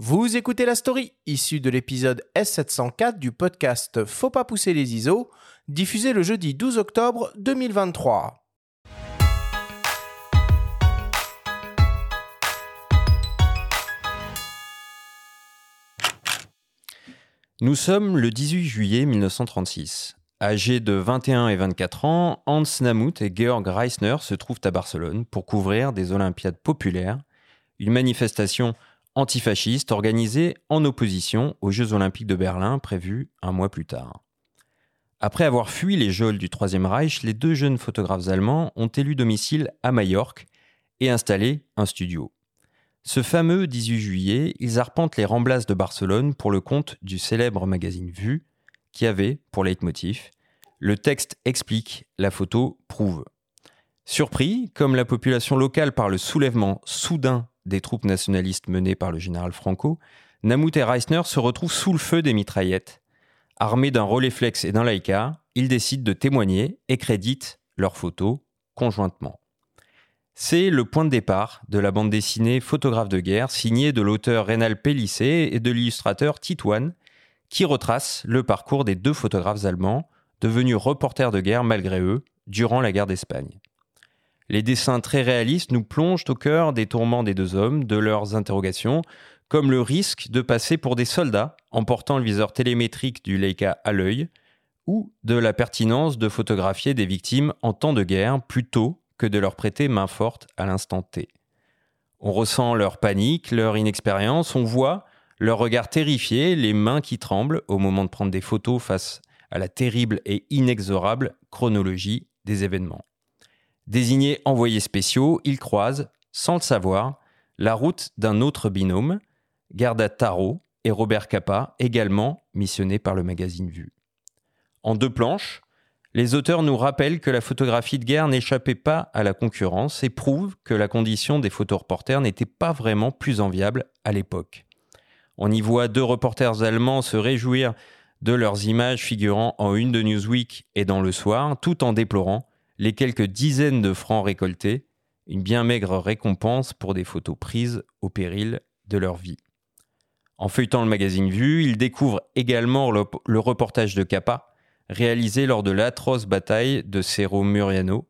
Vous écoutez la story, issue de l'épisode S704 du podcast Faut pas pousser les ISO, diffusé le jeudi 12 octobre 2023. Nous sommes le 18 juillet 1936. Âgés de 21 et 24 ans, Hans Namuth et Georg Reisner se trouvent à Barcelone pour couvrir des Olympiades populaires, une manifestation antifasciste organisée en opposition aux Jeux Olympiques de Berlin prévus un mois plus tard. Après avoir fui les geôles du Troisième Reich, les deux jeunes photographes allemands ont élu domicile à Majorque et installé un studio. Ce fameux 18 juillet, ils arpentent les Ramblas de Barcelone pour le compte du célèbre magazine Vue, qui avait, pour leitmotiv, « Le texte explique, la photo prouve ». Surpris, comme la population locale par le soulèvement soudain des troupes nationalistes menées par le général Franco, Namuth et Reisner se retrouvent sous le feu des mitraillettes. Armés d'un relais flex et d'un Leica, ils décident de témoigner et créditent leurs photos conjointement. C'est le point de départ de la bande dessinée Photographes de guerre, signée de l'auteur Raynal Pellicer et de l'illustrateur Titwane, qui retrace le parcours des deux photographes allemands, devenus reporters de guerre malgré eux, durant la guerre d'Espagne. Les dessins très réalistes nous plongent au cœur des tourments des deux hommes, de leurs interrogations, comme le risque de passer pour des soldats en portant le viseur télémétrique du Leica à l'œil, ou de la pertinence de photographier des victimes en temps de guerre plutôt que de leur prêter main forte à l'instant T. On ressent leur panique, leur inexpérience, on voit leur regard terrifié, les mains qui tremblent au moment de prendre des photos face à la terrible et inexorable chronologie des événements. Désignés envoyés spéciaux, ils croisent, sans le savoir, la route d'un autre binôme, Gerda Taro et Robert Capa, également missionnés par le magazine Vue. En deux planches, les auteurs nous rappellent que la photographie de guerre n'échappait pas à la concurrence et prouvent que la condition des photoreporters n'était pas vraiment plus enviable à l'époque. On y voit deux reporters allemands se réjouir de leurs images figurant en une de Newsweek et dans Le Soir, tout en déplorant les quelques dizaines de francs récoltés, une bien maigre récompense pour des photos prises au péril de leur vie. En feuilletant le magazine Vue, ils découvrent également le reportage de Capa, réalisé lors de l'atroce bataille de Cerro Muriano.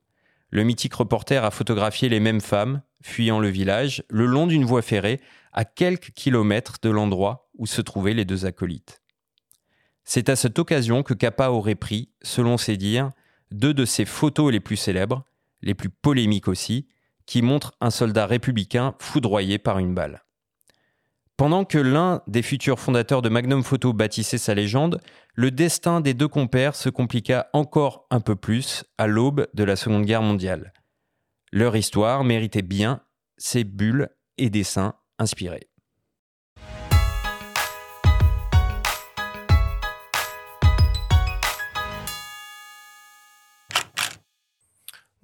Le mythique reporter a photographié les mêmes femmes, fuyant le village, le long d'une voie ferrée, à quelques kilomètres de l'endroit où se trouvaient les deux acolytes. C'est à cette occasion que Capa aurait pris, selon ses dires, deux de ses photos les plus célèbres, les plus polémiques aussi, qui montrent un soldat républicain foudroyé par une balle. Pendant que l'un des futurs fondateurs de Magnum Photo bâtissait sa légende, le destin des deux compères se compliqua encore un peu plus à l'aube de la Seconde Guerre mondiale. Leur histoire méritait bien ces bulles et dessins inspirés.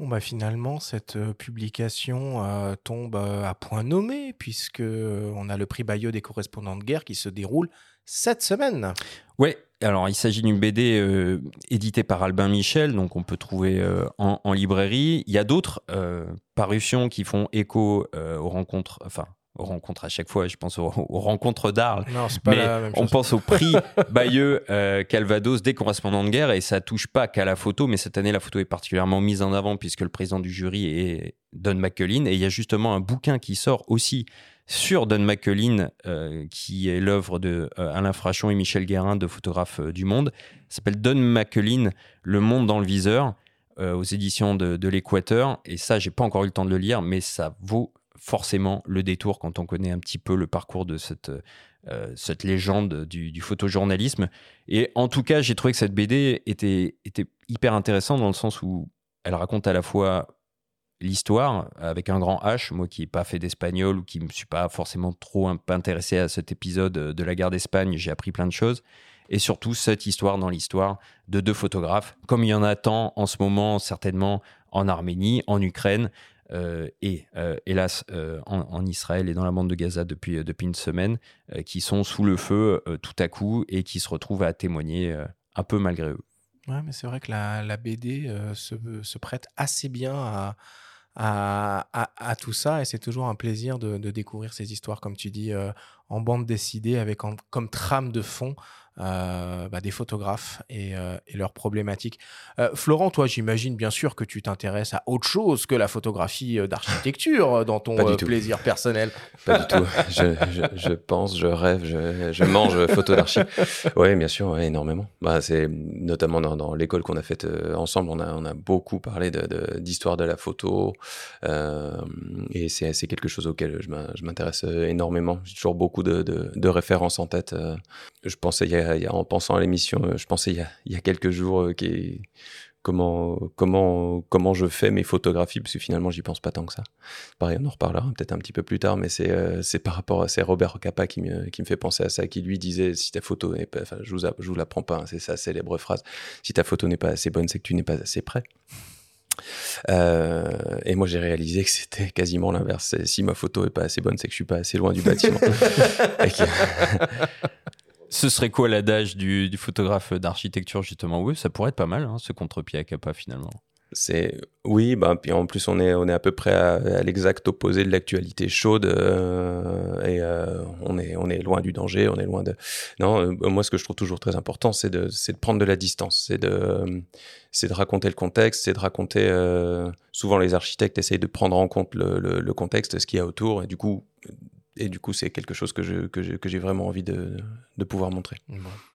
Bon bah finalement, cette publication tombe à point nommé puisque on a le prix Bayeux des correspondants de guerre qui se déroule cette semaine. Oui, alors il s'agit d'une BD éditée par Albin Michel, donc on peut trouver en librairie. Il y a d'autres parutions qui font écho aux rencontres à chaque fois, je pense aux rencontres d'Arles. Non, c'est pas mais la même chose. On pense au prix Bayeux Calvados des correspondants de guerre et ça touche pas qu'à la photo, mais cette année la photo est particulièrement mise en avant puisque le président du jury est Don McCullin et il y a justement un bouquin qui sort aussi sur Don McCullin qui est l'œuvre de Alain Frachon et Michel Guérin, deux photographes du Monde. Ça s'appelle Don McCullin, Le Monde dans le viseur, aux éditions de l'Équateur et ça j'ai pas encore eu le temps de le lire mais ça vaut forcément le détour quand on connaît un petit peu le parcours de cette légende du photojournalisme. Et en tout cas, j'ai trouvé que cette BD était hyper intéressante dans le sens où elle raconte à la fois l'histoire avec un grand H, moi qui n'ai pas fait d'espagnol ou qui ne me suis pas forcément trop intéressé à cet épisode de la guerre d'Espagne, j'ai appris plein de choses. Et surtout, cette histoire dans l'histoire de deux photographes, comme il y en a tant en ce moment, certainement en Arménie, en Ukraine, et hélas en Israël et dans la bande de Gaza depuis une semaine qui sont sous le feu tout à coup et qui se retrouvent à témoigner un peu malgré eux. Ouais, mais c'est vrai que la BD se prête assez bien à tout ça et c'est toujours un plaisir de découvrir ces histoires comme tu dis en bande dessinée avec comme trame de fond des photographes et leurs problématiques. Florent, toi, j'imagine bien sûr que tu t'intéresses à autre chose que la photographie d'architecture dans ton plaisir personnel. Pas du tout. Je pense, je rêve, je mange photo d'archi. Oui, bien sûr, ouais, énormément. C'est notamment dans l'école qu'on a faite ensemble, on a beaucoup parlé d'histoire de la photo et c'est quelque chose auquel je m'intéresse énormément. J'ai toujours beaucoup de références en tête. Je pensais en pensant à l'émission, je pensais il y a quelques jours comment je fais mes photographies, parce que finalement, j'y pense pas tant que ça. Pareil, on en reparlera peut-être un petit peu plus tard, mais c'est par rapport à Robert Capa qui me fait penser à ça, qui lui disait, si ta photo n'est pas... Enfin, je vous l'apprends pas, hein, c'est sa célèbre phrase. Si ta photo n'est pas assez bonne, c'est que tu n'es pas assez prêt. Et moi j'ai réalisé que c'était quasiment l'inverse. Si ma photo n'est pas assez bonne, c'est que je suis pas assez loin du bâtiment. Ce serait quoi l'adage du photographe d'architecture, justement? Oui, ça pourrait être pas mal, hein, ce contre-pied à Capa, finalement. Puis en plus on est à peu près à l'exact opposé de l'actualité chaude on est loin du danger, on est loin de... moi ce que je trouve toujours très important, c'est de prendre de la distance, c'est de raconter le contexte, c'est de raconter... souvent les architectes essayent de prendre en compte le contexte, ce qu'il y a autour, et du coup c'est quelque chose que j'ai vraiment envie de pouvoir montrer.